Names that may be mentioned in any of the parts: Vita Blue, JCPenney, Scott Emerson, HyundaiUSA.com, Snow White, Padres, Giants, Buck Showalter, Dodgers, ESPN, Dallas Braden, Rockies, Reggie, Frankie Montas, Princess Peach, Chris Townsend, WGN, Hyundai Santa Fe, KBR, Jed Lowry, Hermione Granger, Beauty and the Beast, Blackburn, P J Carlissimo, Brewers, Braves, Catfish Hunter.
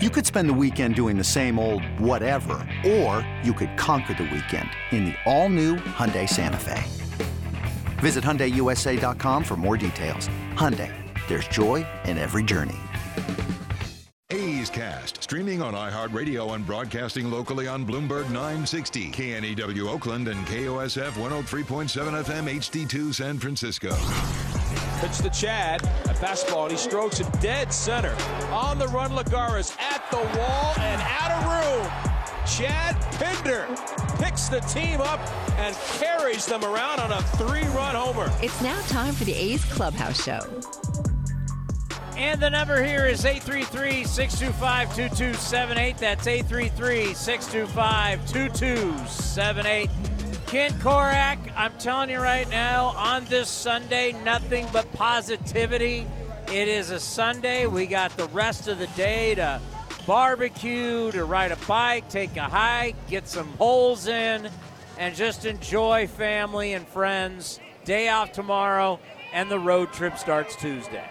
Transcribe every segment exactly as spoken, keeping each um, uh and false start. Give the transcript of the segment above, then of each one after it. You could spend the weekend doing the same old whatever, or you could conquer the weekend in the all-new Hyundai Santa Fe. Visit Hyundai U S A dot com for more details. Hyundai, there's joy in every journey. A's Cast, streaming on iHeartRadio and broadcasting locally on Bloomberg nine sixty, K N E W Oakland, and K O S F one oh three point seven F M H D two San Francisco. Pitch to Chad, a fastball, and he strokes it dead center. On the run, Lagares at the wall and out of room. Chad Pinder picks the team up and carries them around on a three-run homer. It's now time for the A's Clubhouse Show. And the number here is eight three three, six two five, two two seven eight. That's eight three three, six two five, two two seven eight. Ken Korak, I'm telling you right now, on this Sunday, nothing but positivity. It is a Sunday. We got the rest of the day to barbecue, to ride a bike, take a hike, get some holes in, and just enjoy family and friends. Day off tomorrow, and the road trip starts Tuesday.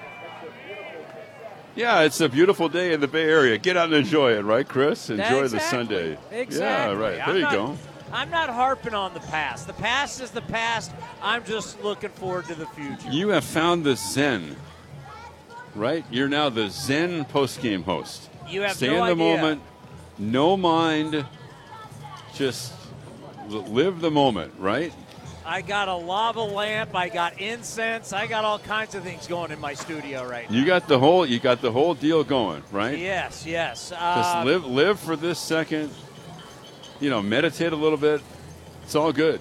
Yeah, it's a beautiful day in the Bay Area. Get out and enjoy it, right, Chris? Enjoy exactly. the Sunday. Exactly. Yeah, right. I'm there you not, go. I'm not harping on the past. The past is the past. I'm just looking forward to the future. You have found the zen, right? You're now the zen postgame host. You have Stay no idea. Stay in the idea. moment. No mind. Just live the moment, right? I got a lava lamp. I got incense. I got all kinds of things going in my studio right now. You got the whole. You got the whole deal going, right? Yes, yes. Uh, Just live, live for this second. You know, meditate a little bit. It's all good.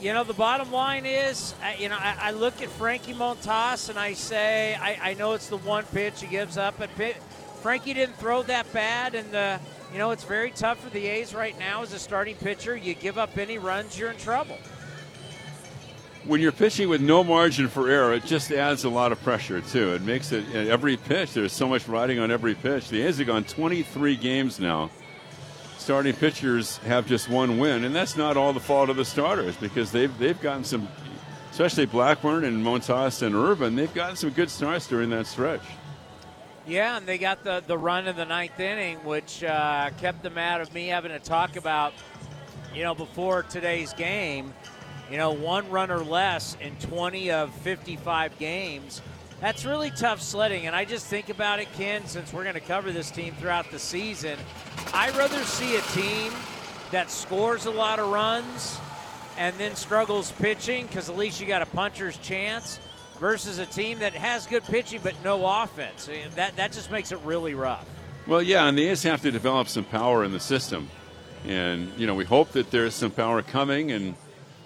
You know, the bottom line is, you know, I, I look at Frankie Montas and I say, I, I know it's the one pitch he gives up, but P- Frankie didn't throw that bad, and the, you know, it's very tough for the A's right now as a starting pitcher. You give up any runs, you're in trouble. When you're pitching with no margin for error, it just adds a lot of pressure, too. It makes it, every pitch, there's so much riding on every pitch. The A's have gone twenty-three games now. Starting pitchers have just one win, and that's not all the fault of the starters, because they've they've gotten some, especially Blackburn and Montas and Urban, they've gotten some good starts during that stretch. Yeah, and they got the, the run in the ninth inning, which uh, kept them out of me having to talk about, you know, before today's game. You know, one run or less in twenty of fifty-five games. That's really tough sledding, and I just think about it, Ken, since we're going to cover this team throughout the season. I'd rather see a team that scores a lot of runs and then struggles pitching, because at least you got a puncher's chance, versus a team that has good pitching but no offense. That, that just makes it really rough. Well, yeah, and the A's have to develop some power in the system. And, you know, we hope that there's some power coming, and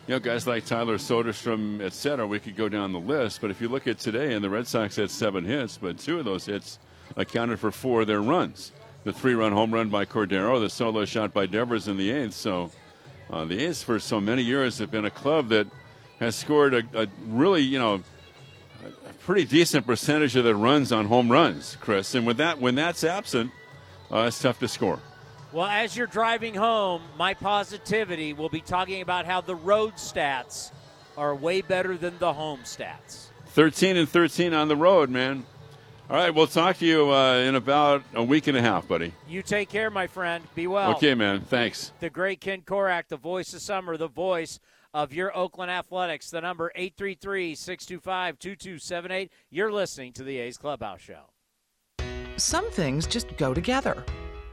you know, guys like Tyler Soderstrom, et cetera, we could go down the list. But if you look at today, and the Red Sox had seven hits, but two of those hits accounted for four of their runs. The three-run home run by Cordero, the solo shot by Devers in the eighth. So uh, the A's for so many years have been a club that has scored a, a really, you know, a pretty decent percentage of their runs on home runs, Chris. And with that, when that's absent, uh, it's tough to score. Well, as you're driving home, my positivity will be talking about how the road stats are way better than the home stats. thirteen and thirteen on the road, man. All right, we'll talk to you uh, in about a week and a half, buddy. You take care, my friend. Be well. Okay, man. Thanks. The great Ken Korak, the voice of summer, the voice of your Oakland Athletics. The number eight three three, six two five, two two seven eight. You're listening to the A's Clubhouse Show. Some things just go together.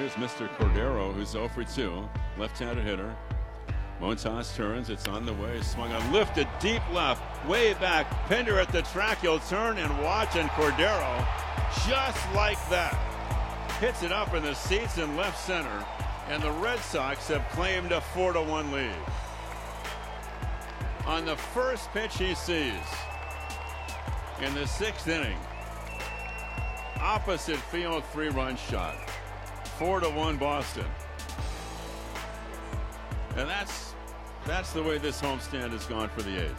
Here's Mister Cordero, who's oh for two, left-handed hitter. Montas turns, it's on the way, swung on, lifted deep left, way back. Pinder at the track, he'll turn and watch, and Cordero, just like that, hits it up in the seats in left center, and the Red Sox have claimed a four to one lead. On the first pitch he sees, in the sixth inning, opposite field three-run shot, four to one Boston. And that's that's the way this homestand has gone for the A's.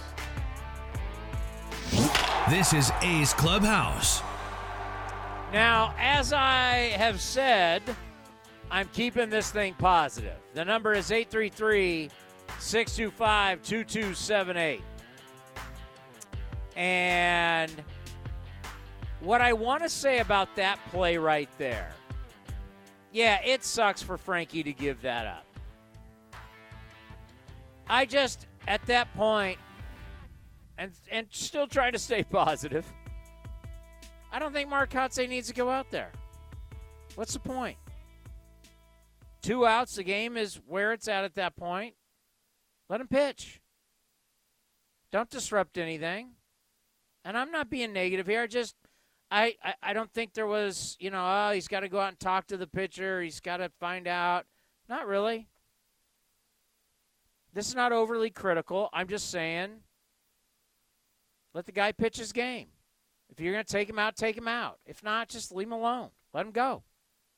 This is A's Clubhouse. Now, as I have said, I'm keeping this thing positive. The number is eight three three, six two five, two two seven eight. And what I want to say about that play right there, yeah, it sucks for Frankie to give that up. I just, at that point, and and still trying to stay positive, I don't think Mark Kotze needs to go out there. What's the point? Two outs, the game is where it's at at that point. Let him pitch. Don't disrupt anything. And I'm not being negative here. I just, I, I, I don't think there was, you know, oh, he's got to go out and talk to the pitcher. He's got to find out. Not really. This is not overly critical. I'm just saying, let the guy pitch his game. If you're going to take him out, take him out. If not, just leave him alone. Let him go.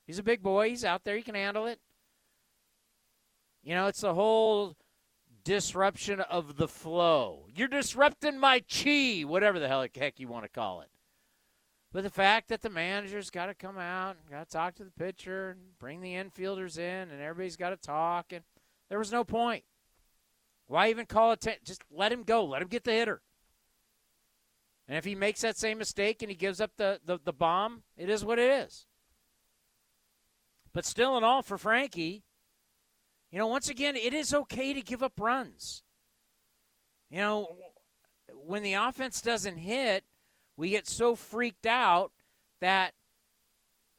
He's a big boy. He's out there. He can handle it. You know, it's the whole disruption of the flow. You're disrupting my chi, whatever the hell heck you want to call it. But the fact that the manager's got to come out and got to talk to the pitcher and bring the infielders in and everybody's got to talk, and there was no point. Why even call it? T- just let him go. Let him get the hitter. And if he makes that same mistake and he gives up the, the, the bomb, it is what it is. But still in all for Frankie, you know, once again, it is okay to give up runs. You know, when the offense doesn't hit, we get so freaked out that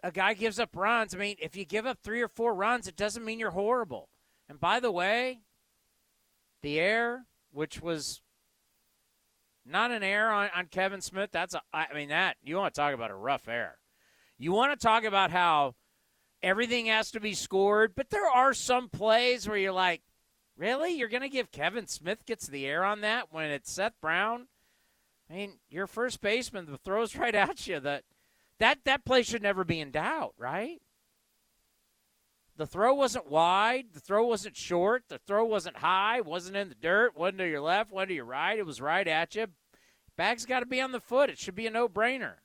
a guy gives up runs. I mean, if you give up three or four runs, it doesn't mean you're horrible. And by the way, the error, which was not an error on, on Kevin Smith. That's a, I mean, that, you want to talk about a rough error. You want to talk about how everything has to be scored, but there are some plays where you're like, really? You're going to give Kevin Smith gets the error on that when it's Seth Brown? I mean, your first baseman throws right at you. That that that play should never be in doubt, right? The throw wasn't wide. The throw wasn't short. The throw wasn't high. Wasn't in the dirt. Wasn't to your left. Wasn't to your right. It was right at you. Bag's got to be on the foot. It should be a no-brainer.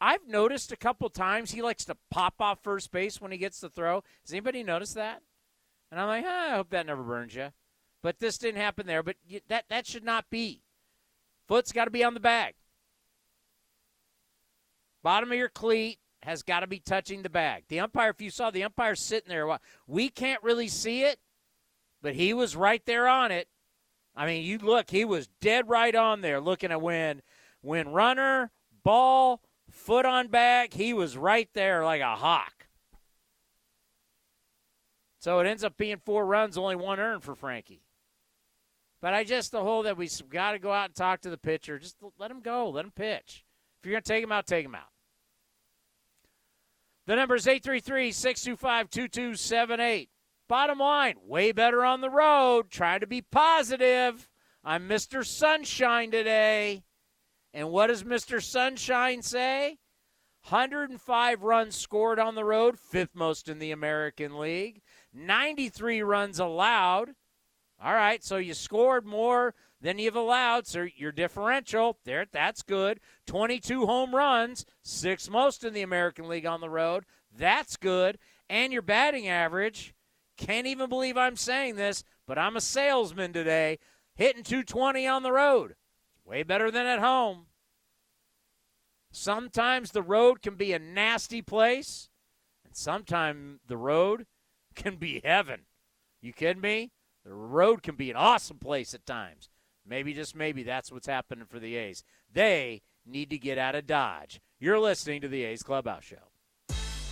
I've noticed a couple times he likes to pop off first base when he gets the throw. Has anybody noticed that? And I'm like, ah, I hope that never burns you. But this didn't happen there. But you, that, that should not be. Foot's got to be on the bag. Bottom of your cleat has got to be touching the bag. The umpire, if you saw the umpire sitting there, we can't really see it, but he was right there on it. I mean, you look, he was dead right on there looking at when, when runner, ball, foot on bag, he was right there like a hawk. So it ends up being four runs, only one earned for Frankie. But I just, the whole that we got to go out and talk to the pitcher, just let him go, let him pitch. If you're going to take him out, take him out. The number is eight three three, six two five, two two seven eight. Bottom line, way better on the road. Trying to be positive. I'm Mister Sunshine today. And what does Mister Sunshine say? one hundred five runs scored on the road, fifth most in the American League. ninety-three runs allowed. All right, so you scored more than you've allowed, so your differential, there, that's good. twenty-two home runs, sixth most in the American League on the road. That's good. And your batting average, can't even believe I'm saying this, but I'm a salesman today, hitting two twenty on the road. Way better than at home. Sometimes the road can be a nasty place, and sometimes the road can be heaven. You kidding me? The road can be an awesome place at times. Maybe, just maybe, that's what's happening for the A's. They need to get out of Dodge. You're listening to the A's Clubhouse Show.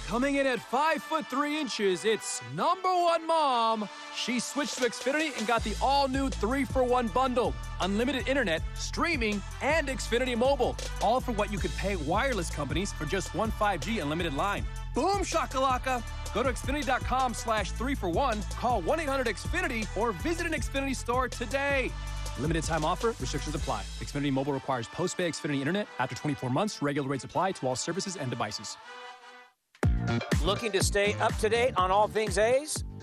Coming in at five foot three inches, it's number one mom. She switched to Xfinity and got the all-new three for one bundle. Unlimited internet, streaming, and Xfinity Mobile. All for what you could pay wireless companies for just one five G unlimited line. Boom shakalaka. Go to Xfinity.com slash three for one, call one eight hundred X finity, or visit an Xfinity store today. Limited time offer. Restrictions apply. Xfinity Mobile requires post-pay Xfinity internet. After twenty-four months, regular rates apply to all services and devices. Looking to stay up to date on all things A's?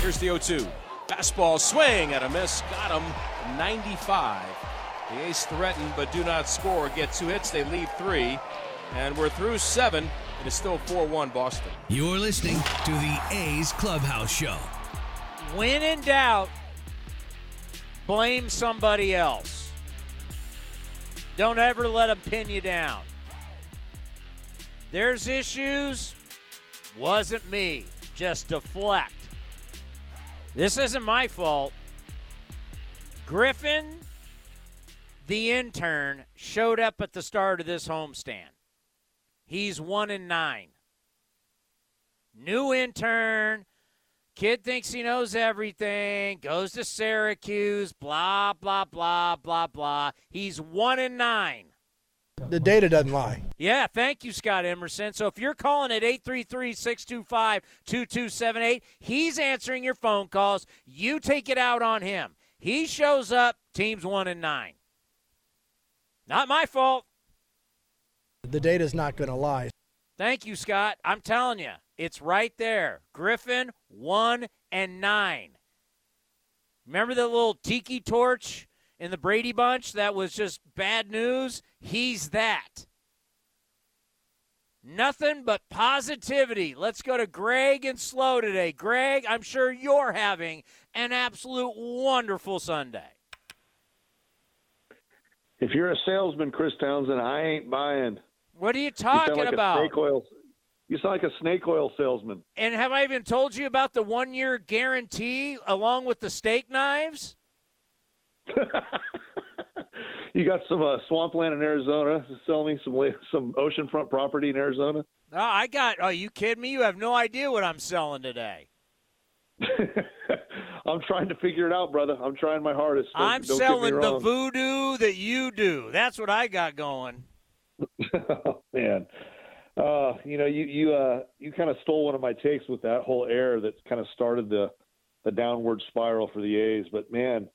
Here's the oh two. Fastball swing and a miss. Got him. ninety-five. The A's threaten but do not score. Get two hits. They leave three. And we're through seven. It is still four one Boston. You're listening to the A's Clubhouse Show. When in doubt, blame somebody else. Don't ever let them pin you down. There's issues. Wasn't me. Just deflect. This isn't my fault. Griffin, the intern, showed up at the start of this homestand. He's one and nine. New intern. Kid thinks he knows everything. Goes to Syracuse. Blah, blah, blah, blah, blah. He's one and nine. The data doesn't lie. Yeah, thank you, Scott Emerson. So if you're calling at eight three three, six two five, two two seven eight, he's answering your phone calls. You take it out on him. He shows up, team's one and nine. Not my fault. The data's not going to lie. Thank you, Scott. I'm telling you, it's right there. Griffin, one and nine. Remember that little tiki torch in the Brady Bunch that was just bad news? He's that. Nothing but positivity. Let's go to Greg and Slow today. Greg, I'm sure you're having an absolute wonderful Sunday. If you're a salesman, Chris Townsend, I ain't buying. What are you talking you like about? Snake oil. You sound like a snake oil salesman. And have I even told you about the one-year guarantee along with the steak knives? You got some uh, swampland in Arizona. Sell me some some oceanfront property in Arizona. No, I got. Are you kidding me? You have no idea what I'm selling today. I'm trying to figure it out, brother. I'm trying my hardest. Don't, I'm don't selling the voodoo that you do. That's what I got going. Oh, man, uh, you know, you you uh, you kind of stole one of my takes with that whole air that kind of started the the downward spiral for the A's. But man.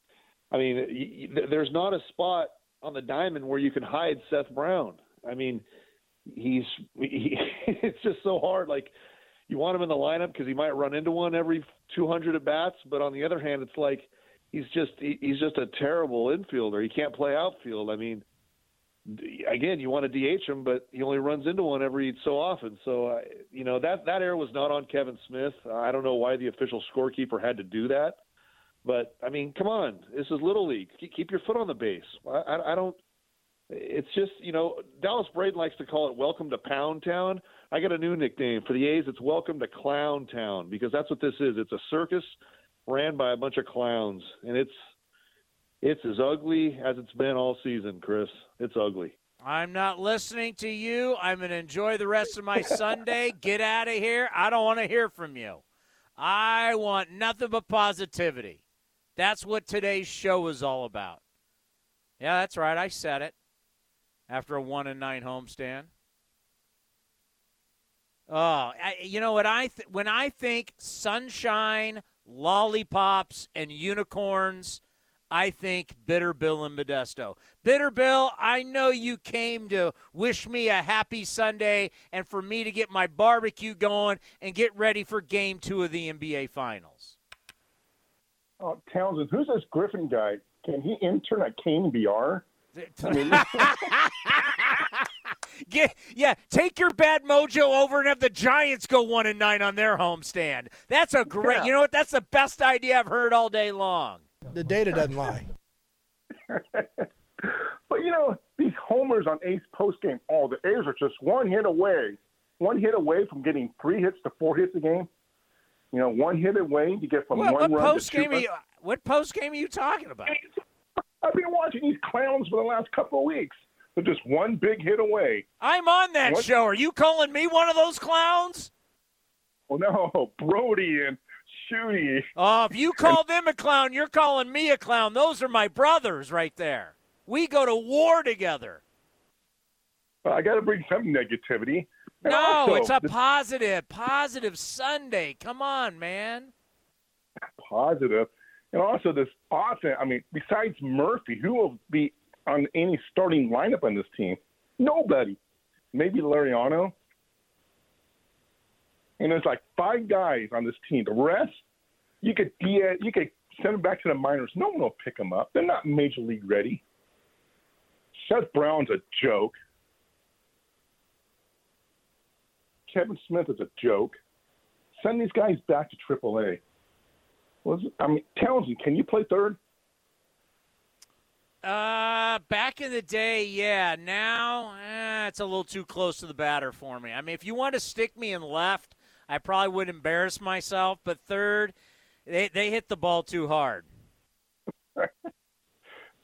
I mean, there's not a spot on the diamond where you can hide Seth Brown. I mean, he's he, it's just so hard. Like, you want him in the lineup because he might run into one every two hundred at bats. But on the other hand, it's like he's just he's just a terrible infielder. He can't play outfield. I mean, again, you want to D H him, but he only runs into one every so often. So, uh, you know, that that error was not on Kevin Smith. I don't know why the official scorekeeper had to do that. But, I mean, come on. This is Little League. Keep your foot on the base. I, I, I don't – it's just, you know, Dallas Braden likes to call it welcome to Pound Town. I got a new nickname for the A's. It's Welcome to Clown Town, because that's what this is. It's a circus ran by a bunch of clowns, and it's it's as ugly as it's been all season, Chris. It's ugly. I'm not listening to you. I'm going to enjoy the rest of my Sunday. Get out of here. I don't want to hear from you. I want nothing but positivity. That's what today's show is all about. Yeah, that's right. I said it after a one and nine homestand. Oh, I, you know what? I th- when I think sunshine, lollipops, and unicorns, I think Bitter Bill and Modesto. Bitter Bill, I know you came to wish me a happy Sunday and for me to get my barbecue going and get ready for game two of the N B A Finals. Oh, Townsend, who's this Griffin guy? Can he intern at K B R? I mean, Get, yeah, take your bad mojo over and have the Giants go one and nine on their homestand. That's a great. Yeah. You know what? That's the best idea I've heard all day long. The data doesn't lie. But you know, these homers on A's postgame, all oh, the A's are just one hit away, one hit away from getting three hits to four hits a game. You know, one hit away to get from what, one what run post to game two. Are you, what postgame are you talking about? I've been watching these clowns for the last couple of weeks. They're just one big hit away. I'm on that what? show. Are you calling me one of those clowns? Well, no, Brody and Shooty. Oh, if you call them a clown, you're calling me a clown. Those are my brothers right there. We go to war together. Well, I got to bring some negativity. And no, also, it's a this- positive, positive Sunday. Come on, man. Positive. And also this offense, I mean, besides Murphy, who will be on any starting lineup on this team? Nobody. Maybe Lariano. And there's like five guys on this team. The rest, you could de- you could send them back to the minors. No one will pick them up. They're not major league ready. Seth Brown's a joke. Kevin Smith is a joke. Send these guys back to triple A. Was it, I mean, Townsend, can you play third? Uh, back in the day, yeah. Now, eh, it's a little too close to the batter for me. I mean, if you want to stick me in left, I probably would embarrass myself. But third, they, they hit the ball too hard. So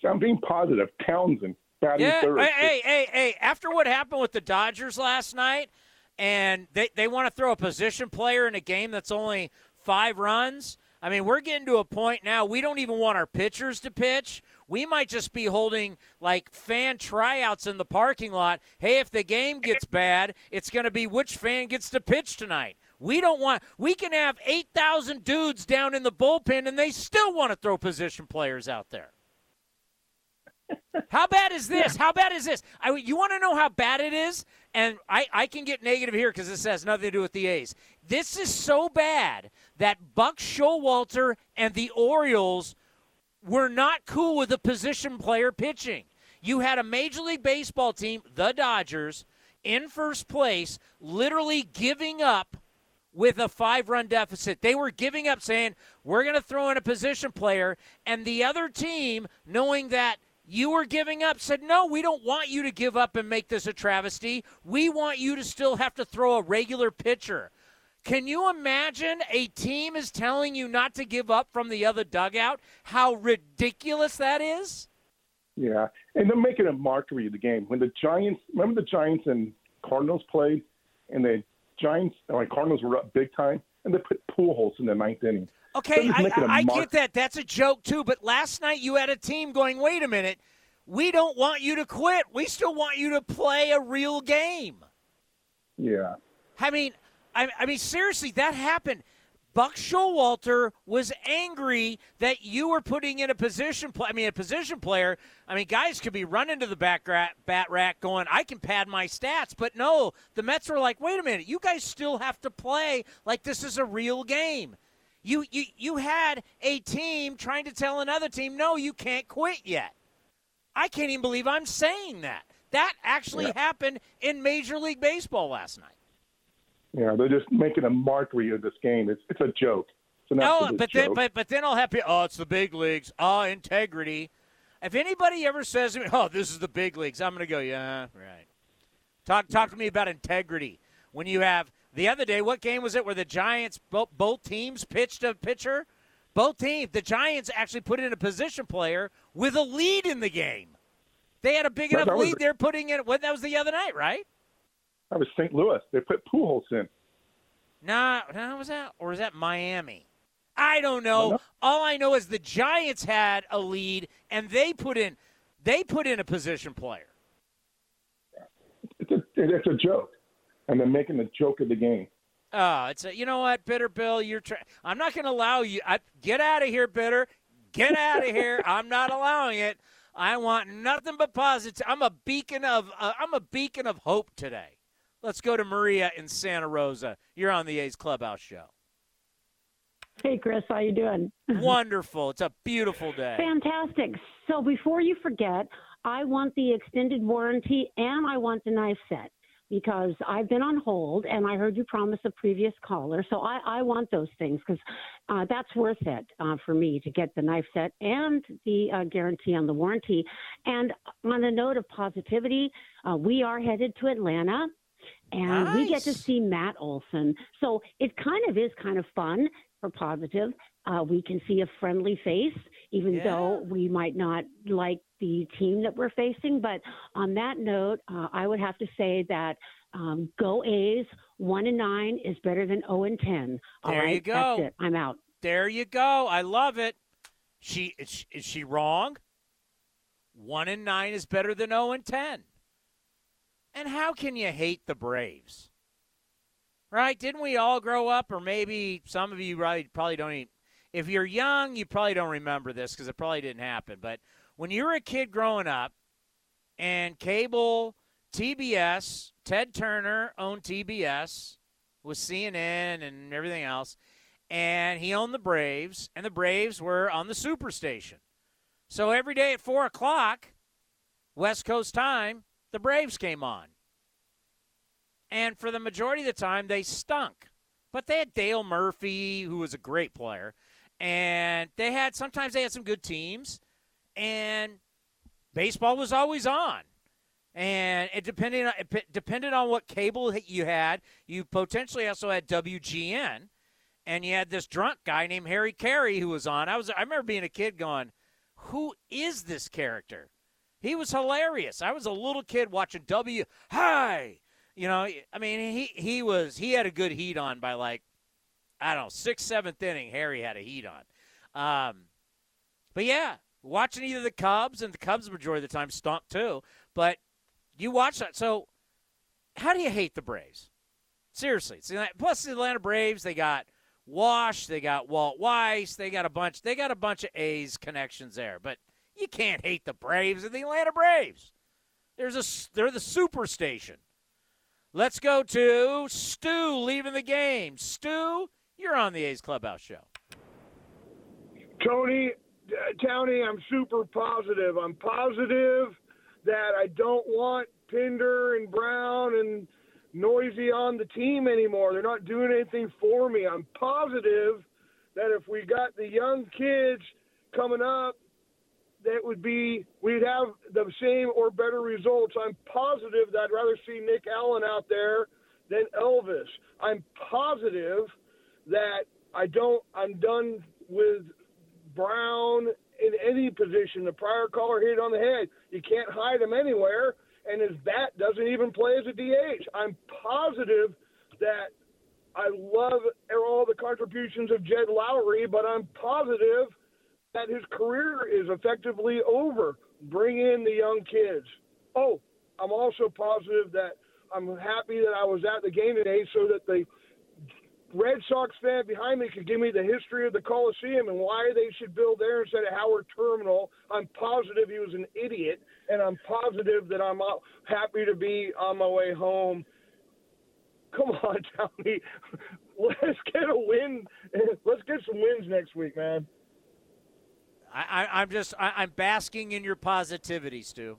I'm being positive. Townsend, batting yeah, third. Hey, hey, hey, hey. After what happened with the Dodgers last night, and they, they want to throw a position player in a game that's only five runs, I mean, we're getting to a point now we don't even want our pitchers to pitch. We might just be holding, like, fan tryouts in the parking lot. Hey, if the game gets bad, it's going to be which fan gets to pitch tonight. We don't want – we can have eight thousand dudes down in the bullpen, and they still want to throw position players out there. How bad is this? How bad is this? I, you want to know how bad it is? And I, I can get negative here because this has nothing to do with the A's. This is so bad that Buck Showalter and the Orioles were not cool with the position player pitching. You had a Major League Baseball team, the Dodgers, in first place, literally giving up with a five-run deficit. They were giving up saying, we're going to throw in a position player. And the other team, knowing that you were giving up, said, no, we don't want you to give up and make this a travesty. We want you to still have to throw a regular pitcher. Can you imagine a team is telling you not to give up from the other dugout? How ridiculous that is? Yeah, and they're making a mockery of the game. When the Giants, remember the Giants and Cardinals played, and the Giants, like Cardinals were up big time, and they put Pujols in the ninth inning. Okay, I, I, I get that. That's a joke, too. But last night you had a team going, wait a minute, we don't want you to quit. We still want you to play a real game. Yeah. I mean, I, I mean, seriously, that happened. Buck Showalter was angry that you were putting in a position play. I mean, a position player. I mean, guys could be running to the back rat, bat rack going, I can pad my stats. But no, the Mets were like, wait a minute, you guys still have to play like this is a real game. You, you you had a team trying to tell another team, no, you can't quit yet. I can't even believe I'm saying that. That actually yeah. happened in Major League Baseball last night. Yeah, they're just making a mockery of this game. It's it's a joke. It's an absolute no, but joke. then but but then I'll have people. Oh, it's the big leagues. Oh, integrity. If anybody ever says to me, oh, this is the big leagues, I'm going to go, yeah, right. Talk talk to me about integrity. when you have the other day, what game was it where the Giants, both, both teams pitched a pitcher? Both teams. The Giants actually put in a position player with a lead in the game. They had a big enough lead. They're putting in. Well, that was the other night, right? That was Saint Louis. They put Pujols in. Nah, nah, was that or was that Miami? I don't know. No. All I know is the Giants had a lead, and they put in. They put in a position player. It's a, it's a joke, and they're making the joke of the game. Oh, it's a, you know what, Bitter Bill, you're. Tra- I'm not going to allow you. I, get out of here, Bitter. Get out of here. I'm not allowing it. I want nothing but positive. I'm a beacon of. Uh, I'm a beacon of hope today. Let's go to Maria in Santa Rosa. You're on the A's Clubhouse Show. Hey, Chris, how you doing? Wonderful. It's a beautiful day. Fantastic. So before you forget, I want the extended warranty and I want the knife set because I've been on hold and I heard you promise a previous caller. So I, I want those things because uh, that's worth it uh, for me to get the knife set and the uh, guarantee on the warranty. And on a note of positivity, uh, we are headed to Atlanta. And nice. We get to see Matt Olson. So it kind of is kind of fun or positive. Uh, we can see a friendly face, even yeah. though we might not like the team that we're facing. But on that note, uh, I would have to say that um, go A's, one and nine is better than zero and ten. All there right, you go. That's it. I'm out. There you go. I love it. She is, is she wrong? One and nine is better than zero and ten. And how can you hate the Braves? Right? Didn't we all grow up, or maybe some of you probably don't even, if you're young, you probably don't remember this because it probably didn't happen. But when you were a kid growing up and cable, T B S, Ted Turner owned T B S with C N N and everything else, and he owned the Braves, and the Braves were on the Superstation. So every day at four o'clock, West Coast time, the Braves came on. And for the majority of the time, they stunk. But they had Dale Murphy, who was a great player. And they had sometimes they had some good teams. And baseball was always on. And it depended on, it depended on what cable you had. You potentially also had W G N. And you had this drunk guy named Harry Carey who was on. I was I remember being a kid going, who is this character? He was hilarious. I was a little kid watching W. Hi. You know, I mean, he, he was he had a good heat on by like, I don't know, sixth, seventh inning. Harry had a heat on. Um, but, yeah, watching either the Cubs, and the Cubs the majority of the time stunk too. But you watch that. So how do you hate the Braves? Seriously. Plus the Atlanta Braves, they got Wash, they got Walt Weiss, they got a bunch. They got a bunch of A's connections there. But you can't hate the Braves and the Atlanta Braves. There's a, they're the Superstation. Let's go to Stu leaving the game. Stu, you're on the A's Clubhouse Show. Tony, uh, Tony, I'm super positive. I'm positive that I don't want Pinder and Brown and Noisy on the team anymore. They're not doing anything for me. I'm positive that if we got the young kids coming up, that would be we'd have the same or better results. I'm positive that I'd rather see Nick Allen out there than Elvis. I'm positive that I don't I'm done with Brown in any position. The prior caller hit it on the head. You can't hide him anywhere, and his bat doesn't even play as a D H. I'm positive that I love all the contributions of Jed Lowry, but I'm positive that his career is effectively over. Bring in the young kids. Oh, I'm also positive that I'm happy that I was at the game today so that the Red Sox fan behind me could give me the history of the Coliseum and why they should build there instead of Howard Terminal. I'm positive he was an idiot, and I'm positive that I'm happy to be on my way home. Come on, Tommy. Let's get a win. Let's get some wins next week, man. I, I, I'm just I, I'm basking in your positivity, Stu.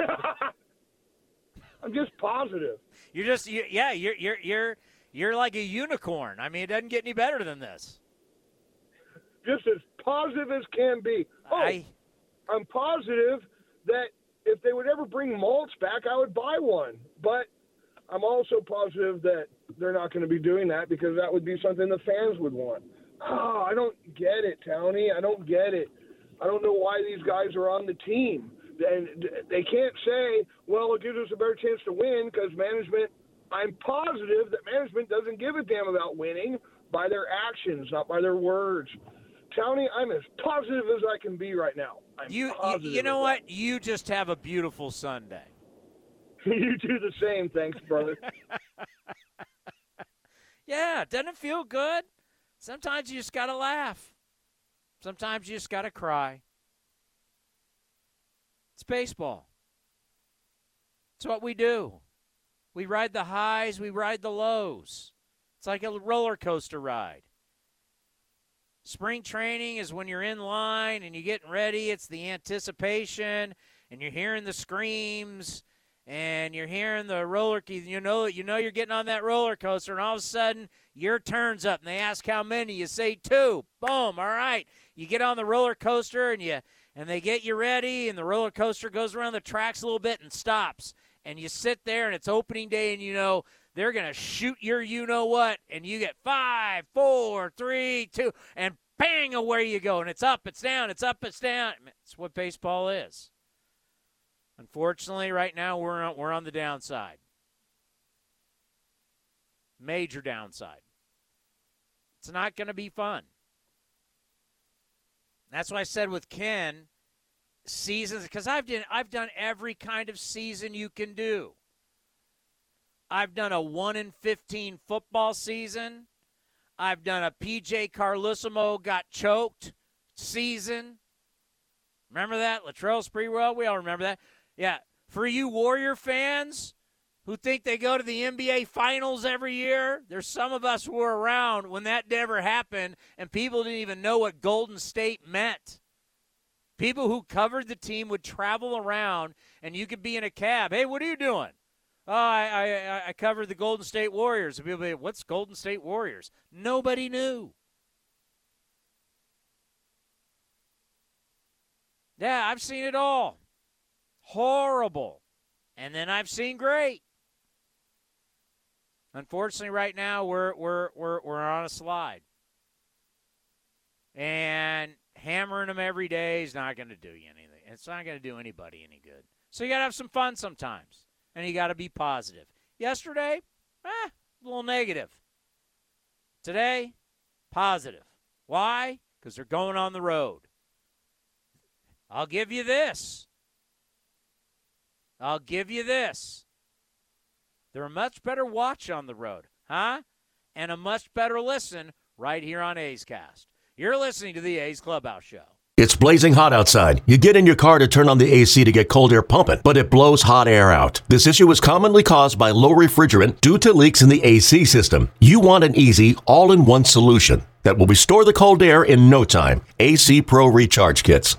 I'm just positive. You're just you, yeah. You're you're you're you're like a unicorn. I mean, it doesn't get any better than this. Just as positive as can be. Oh, I, I'm positive that if they would ever bring malts back, I would buy one. But I'm also positive that they're not going to be doing that because that would be something the fans would want. Oh, I don't get it, Tony. I don't get it. I don't know why these guys are on the team. And they can't say, well, it gives us a better chance to win because management, I'm positive that management doesn't give a damn about winning by their actions, not by their words. Tony, I'm as positive as I can be right now. I'm you, positive. You, you know what? You just have a beautiful Sunday. You do the same. Thanks, brother. Yeah, doesn't it feel good? Sometimes you just got to laugh. Sometimes you just got to cry. It's baseball. It's what we do. We ride the highs. We ride the lows. It's like a roller coaster ride. Spring training is when you're in line and you're getting ready. It's the anticipation, and you're hearing the screams, and you're hearing the roller. You know, you know you're getting on that roller coaster, and all of a sudden your turn's up, and they ask how many. You say two. Boom. All right. You get on the roller coaster, and you and they get you ready, and the roller coaster goes around the tracks a little bit and stops, and you sit there, and it's opening day, and you know they're going to shoot your you-know-what, and you get five, four, three, two, and bang, away you go. And it's up, it's down, it's up, it's down. It's what baseball is. Unfortunately, right now, we're on, we're on the downside. Major downside. It's not going to be fun. That's why I said with Ken, seasons, because I've done, I've done every kind of season you can do. I've done a one in fifteen football season. I've done a P J Carlissimo got choked season. Remember that? Latrell Sprewell, we all remember that. Yeah, for you Warrior fans who think they go to the N B A Finals every year, there's some of us who were around when that never happened and people didn't even know what Golden State meant. People who covered the team would travel around and you could be in a cab. Hey, what are you doing? Oh, I, I I covered the Golden State Warriors. And people be, what's Golden State Warriors? Nobody knew. Yeah, I've seen it all. Horrible. And then I've seen great. Unfortunately, right now we're we're we're we're on a slide. And hammering them every day is not going to do you anything. It's not going to do anybody any good. So you got to have some fun sometimes. And you got to be positive. Yesterday, eh, a little negative. Today, positive. Why? Because they're going on the road. I'll give you this. I'll give you this. They're a much better watch on the road, huh? And a much better listen right here on A's Cast. You're listening to the A's Clubhouse Show. It's blazing hot outside. You get in your car to turn on the A C to get cold air pumping, but it blows hot air out. This issue is commonly caused by low refrigerant due to leaks in the A C system. You want an easy, all-in-one solution that will restore the cold air in no time. A C Pro Recharge Kits.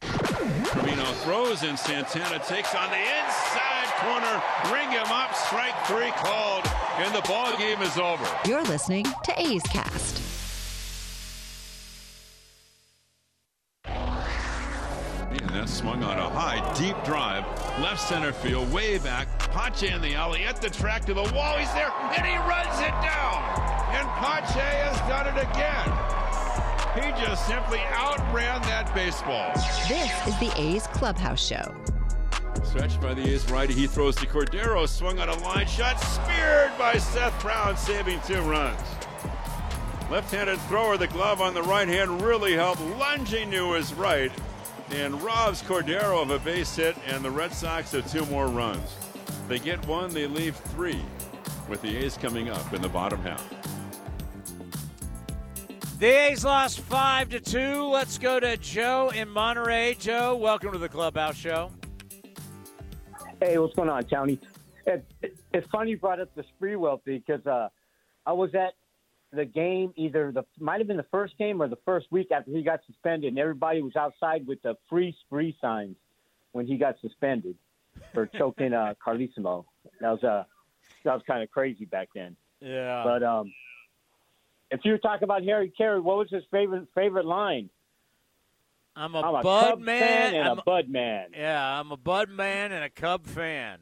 Trevino throws and Santana takes on the inside corner. Ring him up. Strike three called. And the ball game is over. You're listening to A's Cast. And that swung on a high, deep drive. Left center field, way back. Pache in the alley, at the track to the wall. He's there, and he runs it down. And Pache has done it again. He just simply outran that baseball. This is the A's Clubhouse Show. Stretched by the A's righty, he throws to Cordero, swung on a line shot, speared by Seth Brown, saving two runs. Left-handed thrower, the glove on the right hand really helped, lunging to his right, and robs Cordero of a base hit, and the Red Sox have two more runs. They get one, they leave three, with the A's coming up in the bottom half. The A's lost five to two. Let's go to Joe in Monterey. Joe, welcome to the Clubhouse Show. Hey, what's going on, Tony? It, it, it's funny you brought up the Sprewell thing because uh, I was at the game, either the might have been the first game or the first week after he got suspended, and everybody was outside with the free spree signs when he got suspended for choking uh, Carlissimo. That was uh, that was kind of crazy back then. Yeah. But um, if you were talking about Harry Carey, what was his favorite favorite line? I'm a, I'm a Bud Cub man fan and I'm a Bud man. Yeah, I'm a Bud man and a Cub fan.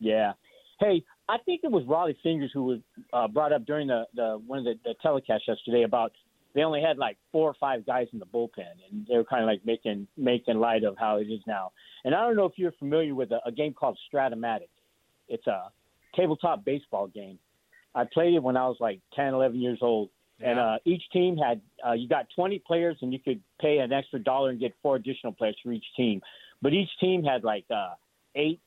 Yeah. Hey, I think it was Raleigh Fingers who was uh, brought up during the, the one of the, the telecasts yesterday about they only had like four or five guys in the bullpen, and they were kind of like making making light of how it is now. And I don't know if you're familiar with a, a game called Stratomatic. It's a tabletop baseball game. I played it when I was like ten, eleven years old. And uh, each team had uh, – you got twenty players, and you could pay an extra dollar and get four additional players for each team. But each team had like uh, eight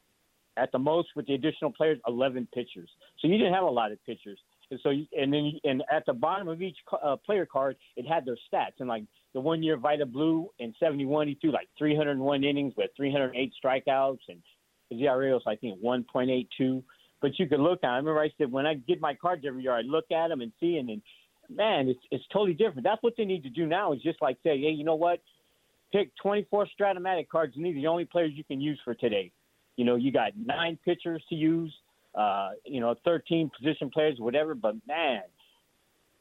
at the most with the additional players, eleven pitchers. So you didn't have a lot of pitchers. And so you, and then and at the bottom of each uh, player card, it had their stats. And, like, the one year Vita Blue in seventy-one, he threw like three hundred one innings with three hundred eight strikeouts, and his E R A was, I think, one point eight two. But you could look at him. I remember I said when I get my cards every year, I look at them and see, and then – man, it's it's totally different. That's what they need to do now is just like say, hey, you know what? Pick twenty-four Stratomatic cards. And these are the only players you can use for today. You know, you got nine pitchers to use, uh, you know, thirteen position players, whatever. But, man,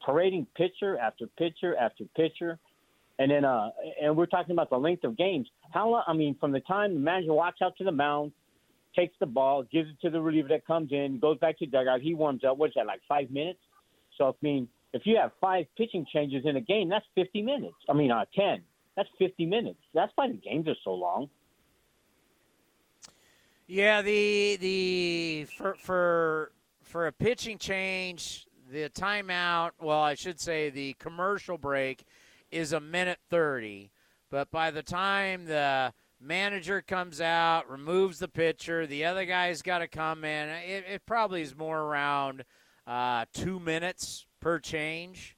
parading pitcher after pitcher after pitcher. And then uh, and we're talking about the length of games. How long, I mean, from the time the manager walks out to the mound, takes the ball, gives it to the reliever that comes in, goes back to the dugout, he warms up. What is that, like five minutes? So, I mean, if you have five pitching changes in a game, that's fifty minutes. I mean, uh, ten. That's fifty minutes. That's why the games are so long. Yeah, the the for for for a pitching change, the timeout. Well, I should say the commercial break is a minute thirty. But by the time the manager comes out, removes the pitcher, the other guy's got to come in. It, it probably is more around uh, two minutes. Per change,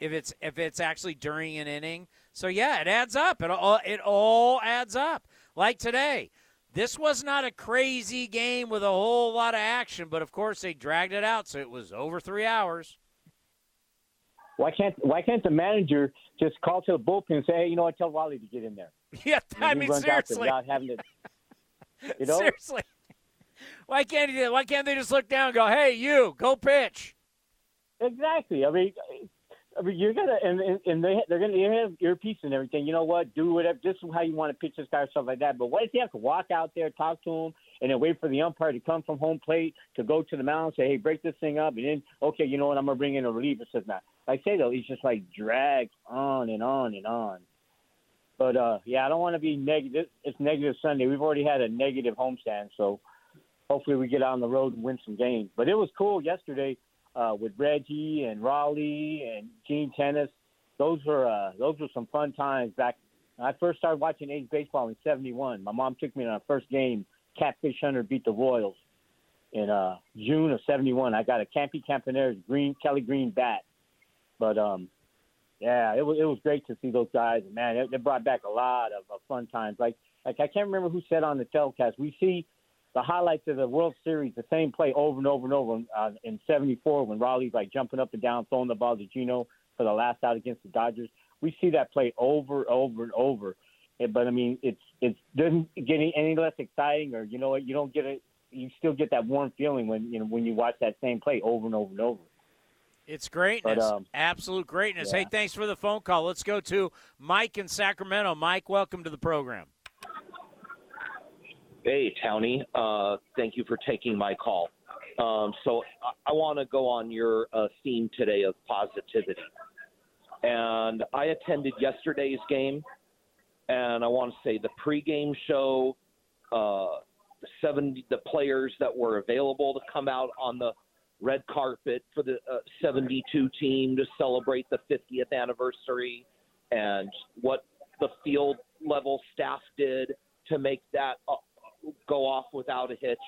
if it's if it's actually during an inning. So, yeah, it adds up. It all, it all adds up. Like today, this was not a crazy game with a whole lot of action, but, of course, they dragged it out, so it was over three hours. Why can't why can't the manager just call to the bullpen and say, hey, you know what, tell Wally to get in there? Yeah, I mean, seriously. Out there without having to, you know? Seriously. Why can't he, why can't they just look down and go, hey, you, go pitch? Exactly. I mean, I mean, you're gonna and and they they're gonna you have earpiece and everything. You know what? Do whatever. This is how you want to pitch this guy or stuff like that. But what if you have to walk out there, talk to him, and then wait for the umpire to come from home plate to go to the mound, and say, "Hey, break this thing up," and then okay, you know what? I'm gonna bring in a reliever. Says not. Like say though, he's just like dragged on and on and on. But uh, yeah, I don't want to be negative. It's negative Sunday. We've already had a negative homestand, so hopefully we get on the road and win some games. But it was cool yesterday uh, with Reggie and Raleigh and Gene Tennis. Those were uh, those were some fun times back. I first started watching A's baseball in seventy-one. My mom took me to my first game. Catfish Hunter beat the Royals in uh, June of seventy-one. I got a Campy Campanere's green Kelly Green bat. But, um, yeah, it was it was great to see those guys. Man, it, it brought back a lot of uh, fun times. Like, like I can't remember who said on the telecast, we see the highlights of the World Series, the same play over and over and over uh, in seventy-four when Raleigh's, like, jumping up and down, throwing the ball to Geno for the last out against the Dodgers. We see that play over, over, and over. But, I mean, it's it's doesn't get any less exciting, or, you know, you don't get it. You still get that warm feeling when you know when you watch that same play over and over and over. It's greatness, but, um, absolute greatness. Yeah. Hey, thanks for the phone call. Let's go to Mike in Sacramento. Mike, welcome to the program. Hey, Townie. Uh, thank you for taking my call. Um, so I, I want to go on your uh, theme today of positivity. And I attended yesterday's game, and I want to say the pregame show, uh, the seventy, the players that were available to come out on the red carpet for the uh, seventy-two team to celebrate the fiftieth anniversary, and what the field level staff did to make that uh, go off without a hitch.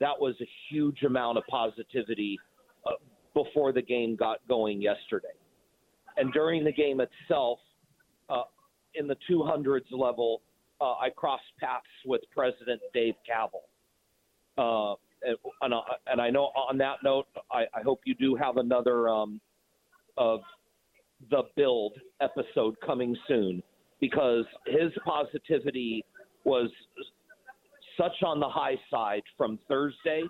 That was a huge amount of positivity uh, before the game got going yesterday. And during the game itself, uh, in the two hundreds level, uh, I crossed paths with President Dave Cavill. Uh, and, and, I, and I know on that note, I, I hope you do have another um, of the build episode coming soon, because his positivity was such on the high side from Thursday.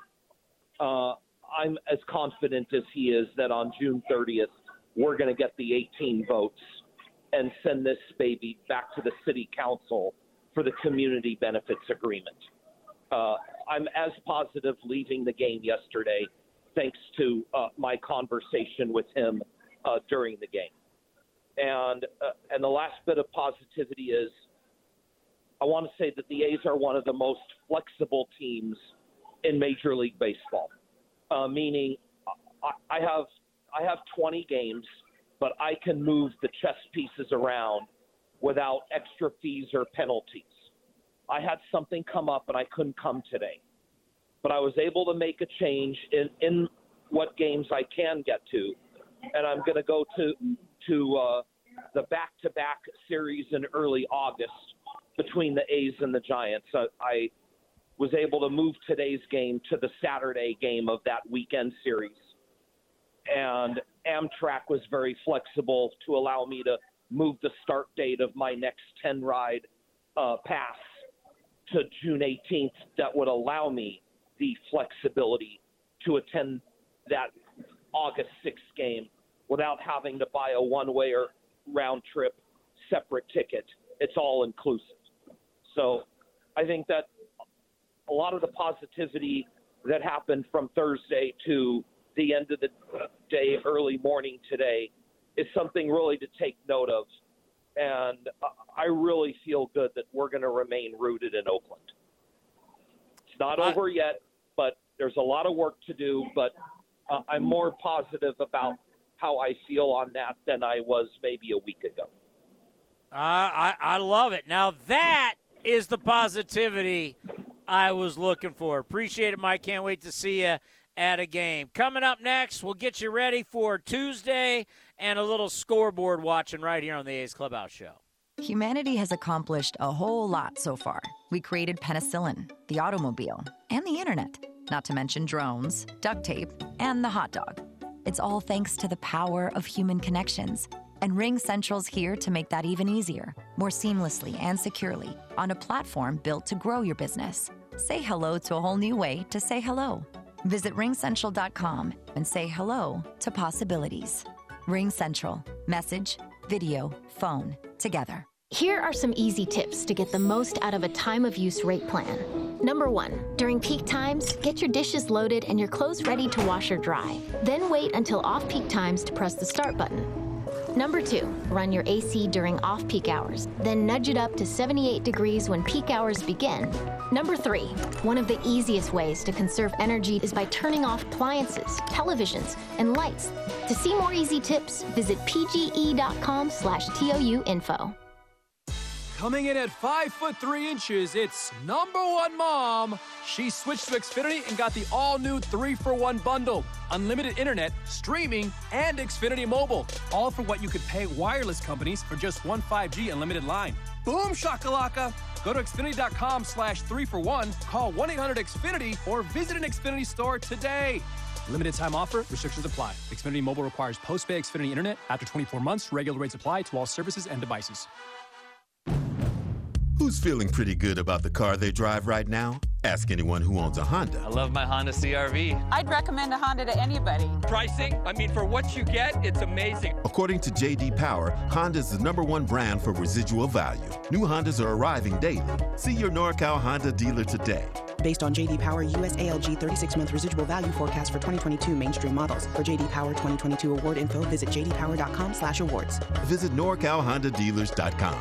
Uh, I'm as confident as he is that on June thirtieth, we're going to get the eighteen votes and send this baby back to the city council for the community benefits agreement. Uh, I'm as positive leaving the game yesterday, thanks to uh, my conversation with him uh, during the game. And, uh, and the last bit of positivity is, I want to say that the A's are one of the most flexible teams in Major League Baseball, uh, meaning I, I have – I have twenty games, but I can move the chess pieces around without extra fees or penalties. I had something come up and I couldn't come today, but I was able to make a change in, in what games I can get to, and I'm going to go to to uh, the back-to-back series in early August between the A's and the Giants. I, I was able to move today's game to the Saturday game of that weekend series. And Amtrak was very flexible to allow me to move the start date of my next ten-ride uh, pass to June eighteenth. That would allow me the flexibility to attend that August sixth game without having to buy a one-way or round-trip separate ticket. It's all-inclusive. So I think that a lot of the positivity that happened from Thursday to the end of the day, early morning today, is something really to take note of. And I really feel good that we're going to remain rooted in Oakland. It's not over yet, but there's a lot of work to do. But uh, I'm more positive about how I feel on that than I was maybe a week ago. Uh, I, I love it. Now that is the positivity I was looking for. Appreciate it, Mike. Can't wait to see you at a game. Coming up next, we'll get you ready for Tuesday and a little scoreboard watching right here on the A's Clubhouse Show. Humanity has accomplished a whole lot so far. We created penicillin, the automobile, and the internet, not to mention drones, duct tape, and the hot dog. It's all thanks to the power of human connections. And Ring Central's here to make that even easier, more seamlessly and securely, on a platform built to grow your business. Say hello to a whole new way to say hello. Visit ring central dot com and say hello to possibilities. Ring Central. Message, video, phone, together. Here are some easy tips to get the most out of a time-of-use rate plan. Number one, during peak times, get your dishes loaded and your clothes ready to wash or dry. Then wait until off-peak times to press the start button. Number two, run your A C during off-peak hours. Then nudge it up to seventy-eight degrees when peak hours begin. Number three, one of the easiest ways to conserve energy is by turning off appliances, televisions, and lights. To see more easy tips, visit p g e dot com slash T O U info. Coming in at five foot three inches, it's number one mom. She switched to Xfinity and got the all-new three for one bundle. Unlimited internet, streaming, and Xfinity Mobile. All for what you could pay wireless companies for just one five G unlimited line. Boom shakalaka! Go to Xfinity dot com slash three for one, call one eight hundred X finity, or visit an Xfinity store today. Limited time offer. Restrictions apply. Xfinity Mobile requires post-pay Xfinity internet. After twenty-four months, regular rates apply to all services and devices. Who's feeling pretty good about the car they drive right now? Ask anyone who owns a Honda. I love my Honda C R V. I'd recommend a Honda to anybody. Pricing? I mean, for what you get, it's amazing. According to J D Power, Honda's the number one brand for residual value. New Hondas are arriving daily. See your NorCal Honda dealer today. Based on J D Power U S A L G thirty-six month residual value forecast for twenty twenty-two mainstream models. For J D Power twenty twenty-two award info, visit j d power dot com slash awards. Visit norcal honda dealers dot com.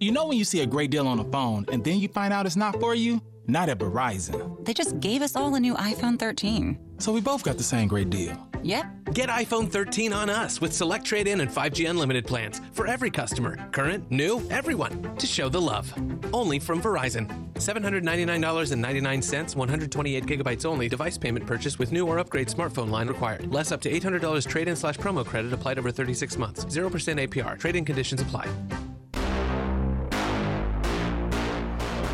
You know when you see a great deal on a phone and then you find out it's not for you? Not at Verizon. They just gave us all a new iPhone thirteen. So we both got the same great deal. Yep. Get iPhone thirteen on us with Select Trade-In and five G Unlimited plans for every customer. Current, new, everyone. To show the love. Only from Verizon. seven hundred ninety-nine dollars and ninety-nine cents, one hundred twenty-eight gigabytes only. Device payment purchase with new or upgrade smartphone line required. Less up to eight hundred dollars trade-in slash promo credit applied over thirty-six months. zero percent A P R. Trade-in conditions apply.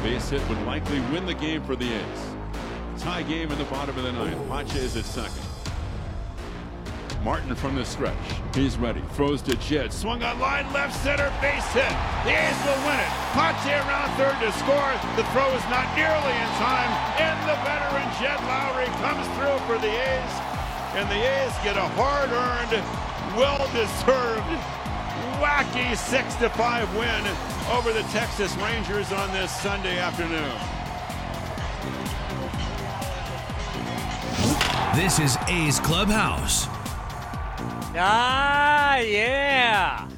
Base hit would likely win the game for the A's. Tie game in the bottom of the ninth. Paches at second. Martin from the stretch. He's ready. Throws to Jed. Swung on line left center. Base hit. The A's will win it. Pache around third to score. The throw is not nearly in time. And the veteran Jed Lowry comes through for the A's. And the A's get a hard-earned, well-deserved, wacky six to five win over the Texas Rangers on this Sunday afternoon. This is A's Clubhouse. Ah, yeah.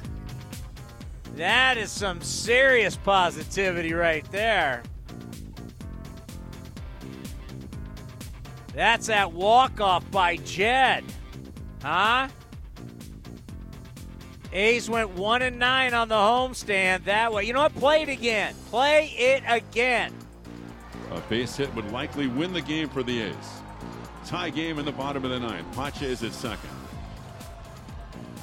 That is some serious positivity right there. That's that walk-off by Jed. Huh? A's went one and nine on the homestand that way. You know what? Play it again. Play it again. A base hit would likely win the game for the A's. Tie game in the bottom of the ninth. Pache is at second.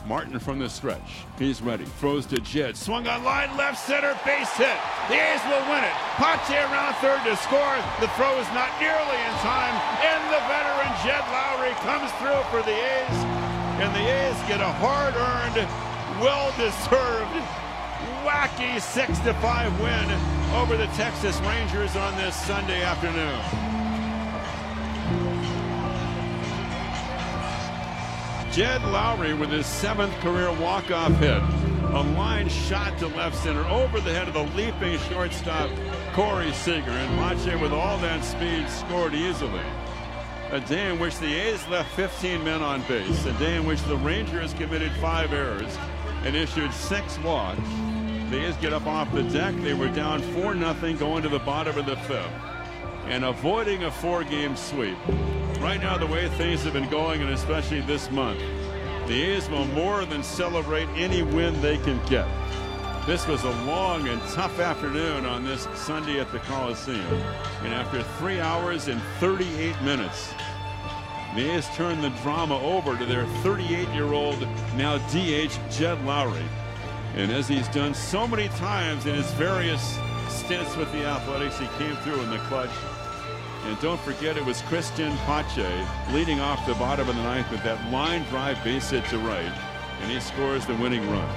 Martin from the stretch. He's ready. Throws to Jed. Swung on line left center. Base hit. The A's will win it. Pache around third to score. The throw is not nearly in time. And the veteran Jed Lowry comes through for the A's. And the A's get a hard-earned, well-deserved, wacky six to five win over the Texas Rangers on this Sunday afternoon. Jed Lowry with his seventh career walk-off hit. A line shot to left center over the head of the leaping shortstop, Corey Seager. And Pache, with all that speed, scored easily. A day in which the A's left fifteen men on base. A day in which the Rangers committed five errors and issued six walks. The A's get up off the deck. They were down four nothing going to the bottom of the fifth. And avoiding a four-game sweep. Right now, the way things have been going, and especially this month, the A's will more than celebrate any win they can get. This was a long and tough afternoon on this Sunday at the Coliseum. And after three hours and thirty-eight minutes, the A's turned the drama over to their thirty-eight-year-old, now D H, Jed Lowry. And as he's done so many times in his various stints with the Athletics, he came through in the clutch. And don't forget, it was Christian Pache leading off the bottom of the ninth with that line drive base hit to right. And he scores the winning run.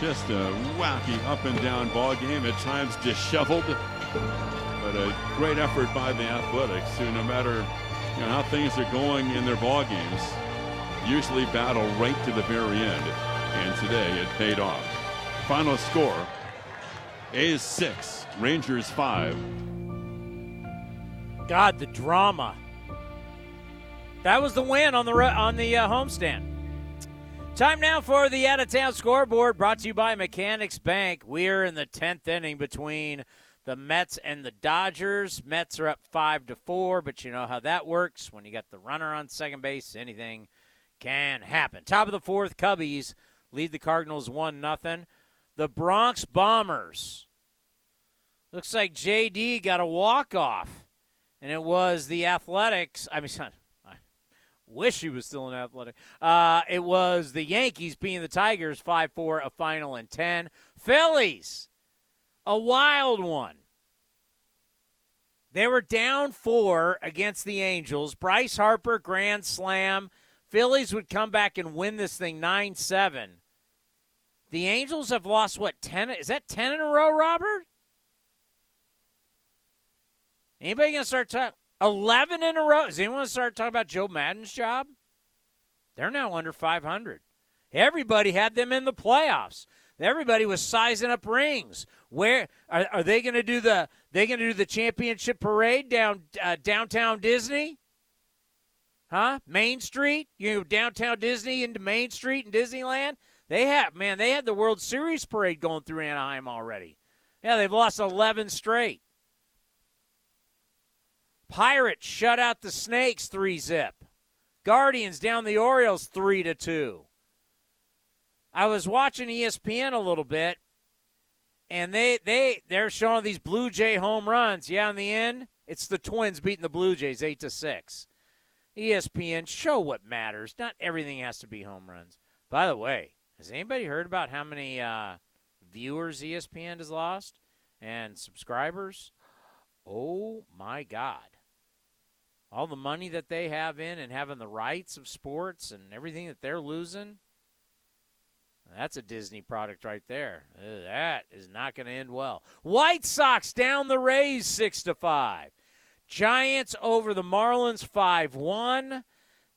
Just a wacky up and down ball game, at times disheveled. But a great effort by the Athletics, who, no matter you know, how things are going in their ball games, usually battle right to the very end. And today it paid off. Final score, A's six, Rangers five. God, the drama. That was the win on the on the uh, homestand. Time now for the out-of-town scoreboard, brought to you by Mechanics Bank. We're in the tenth inning between the Mets and the Dodgers. Mets are up five to four, but you know how that works. When you got the runner on second base, anything can happen. Top of the fourth, Cubbies lead the Cardinals one nothing. The Bronx Bombers. Looks like J D got a walk-off. And it was the Athletics. I mean, I wish he was still an Athletic. Uh, it was the Yankees beating the Tigers five four, a final in ten. Phillies, a wild one. They were down four against the Angels. Bryce Harper, grand slam. Phillies would come back and win this thing nine seven. The Angels have lost, what, ten? Is that ten in a row, Robert? Anybody going to start talking? eleven in a row. Does anyone want to start talking about Joe Madden's job? They're now under five hundred. Everybody had them in the playoffs. Everybody was sizing up rings. Where are, are they going to do the? They going to do the championship parade down uh, downtown Disney? Huh? Main Street? You know, downtown Disney into Main Street in Disneyland? They have man. They had the World Series parade going through Anaheim already. Yeah, they've lost eleven straight. Pirates shut out the Snakes three zip. Guardians down the Orioles three to two. I was watching E S P N a little bit, and they, they, they're showing these Blue Jay home runs. Yeah, in the end, it's the Twins beating the Blue Jays eight to six. E S P N, show what matters. Not everything has to be home runs. By the way, has anybody heard about how many uh, viewers E S P N has lost and subscribers? Oh, my God. All the money that they have in and having the rights of sports and everything that they're losing, that's a Disney product right there. That is not going to end well. White Sox down the Rays six to five. Giants over the Marlins five one.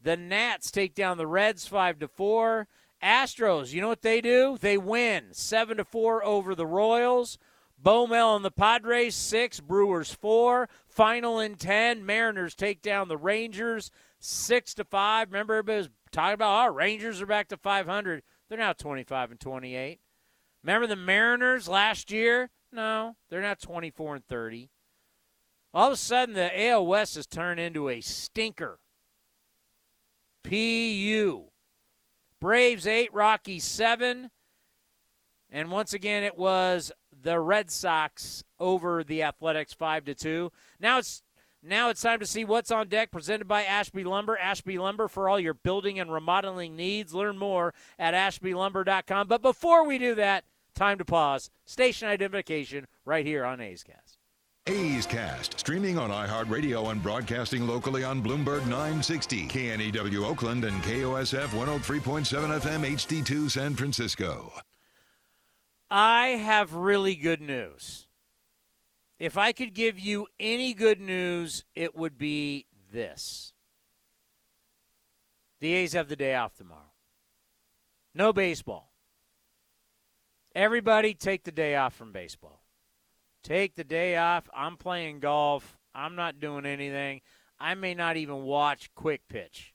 The Nats take down the Reds five to four. Astros, you know what they do? They win seven to four over the Royals. Bomell and the Padres, six. Brewers, four. Final in ten. Mariners take down the Rangers, six to five. Remember, everybody was talking about, oh, Rangers are back to five hundred. They're now twenty-five and twenty-eight. Remember the Mariners last year? No, they're now twenty-four and thirty. All of a sudden, the A L West has turned into a stinker. P U. Braves eight, Rockies seven. And once again, it was the Red Sox over the Athletics five to two. Now it's now it's time to see what's on deck, presented by Ashby Lumber. Ashby Lumber for all your building and remodeling needs. Learn more at ashby lumber dot com. But before we do that, time to pause. Station identification right here on A's Cast. A's Cast, streaming on iHeartRadio and broadcasting locally on Bloomberg nine sixty, K N E W Oakland, and K O S F one oh three point seven F M H D two San Francisco. I have really good news. If I could give you any good news, it would be this. The A's have the day off tomorrow. No baseball. Everybody take the day off from baseball. Take the day off. I'm playing golf. I'm not doing anything. I may not even watch Quick Pitch.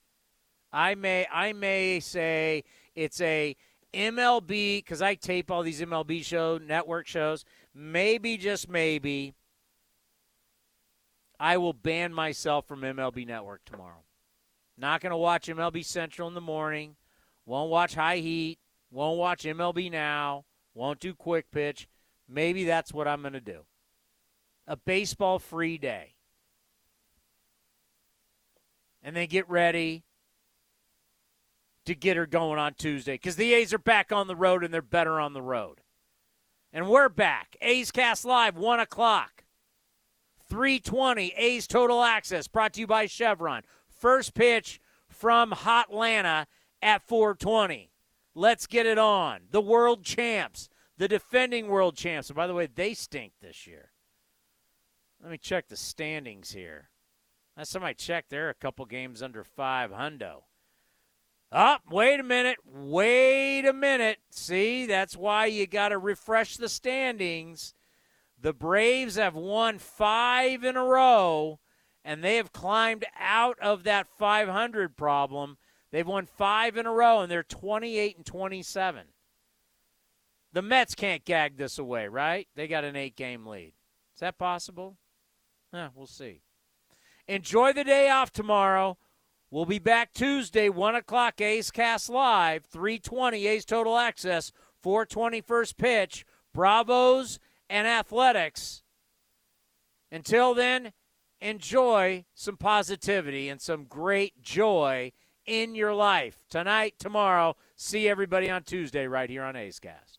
I may I may say it's a M L B, because I tape all these M L B show, network shows. Maybe, just maybe, I will ban myself from M L B Network tomorrow. Not going to watch M L B Central in the morning. Won't watch High Heat. Won't watch M L B Now. Won't do Quick Pitch. Maybe that's what I'm going to do. A baseball-free day. And then get ready to get her going on Tuesday, because the A's are back on the road and they're better on the road. And we're back. A's Cast Live, one o'clock. three twenty, A's Total Access, brought to you by Chevron. First pitch from Hotlanta at four twenty. Let's get it on. The world champs. The defending world champs. And by the way, they stink this year. Let me check the standings here. Last time I checked, they're a couple games under five hundred. Oh, wait a minute. Wait a minute. See, that's why you got to refresh the standings. The Braves have won five in a row, and they have climbed out of that five hundred problem. They've won five in a row, and they're twenty-eight and twenty-seven. The Mets can't gag this away, right? They got an eight-game lead. Is that possible? Eh, we'll see. Enjoy the day off tomorrow. We'll be back Tuesday, one o'clock, A's Cast Live, three twenty, A's Total Access, four twenty first pitch, Bravos and Athletics. Until then, enjoy some positivity and some great joy in your life. Tonight, tomorrow, see everybody on Tuesday right here on A's Cast.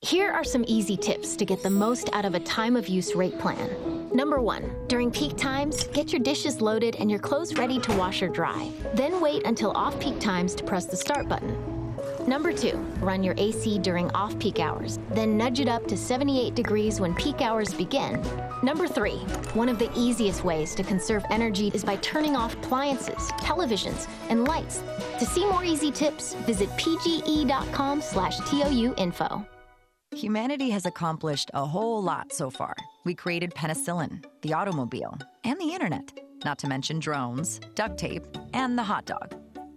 Here are some easy tips to get the most out of a time-of-use rate plan. Number one, during peak times, get your dishes loaded and your clothes ready to wash or dry. Then wait until off-peak times to press the start button. Number two, run your A C during off-peak hours, then nudge it up to seventy-eight degrees when peak hours begin. Number three, one of the easiest ways to conserve energy is by turning off appliances, televisions, and lights. To see more easy tips, visit p g e dot com slash T O U info. Humanity has accomplished a whole lot so far. We created penicillin, the automobile, and the internet, not to mention drones, duct tape, and the hot dog.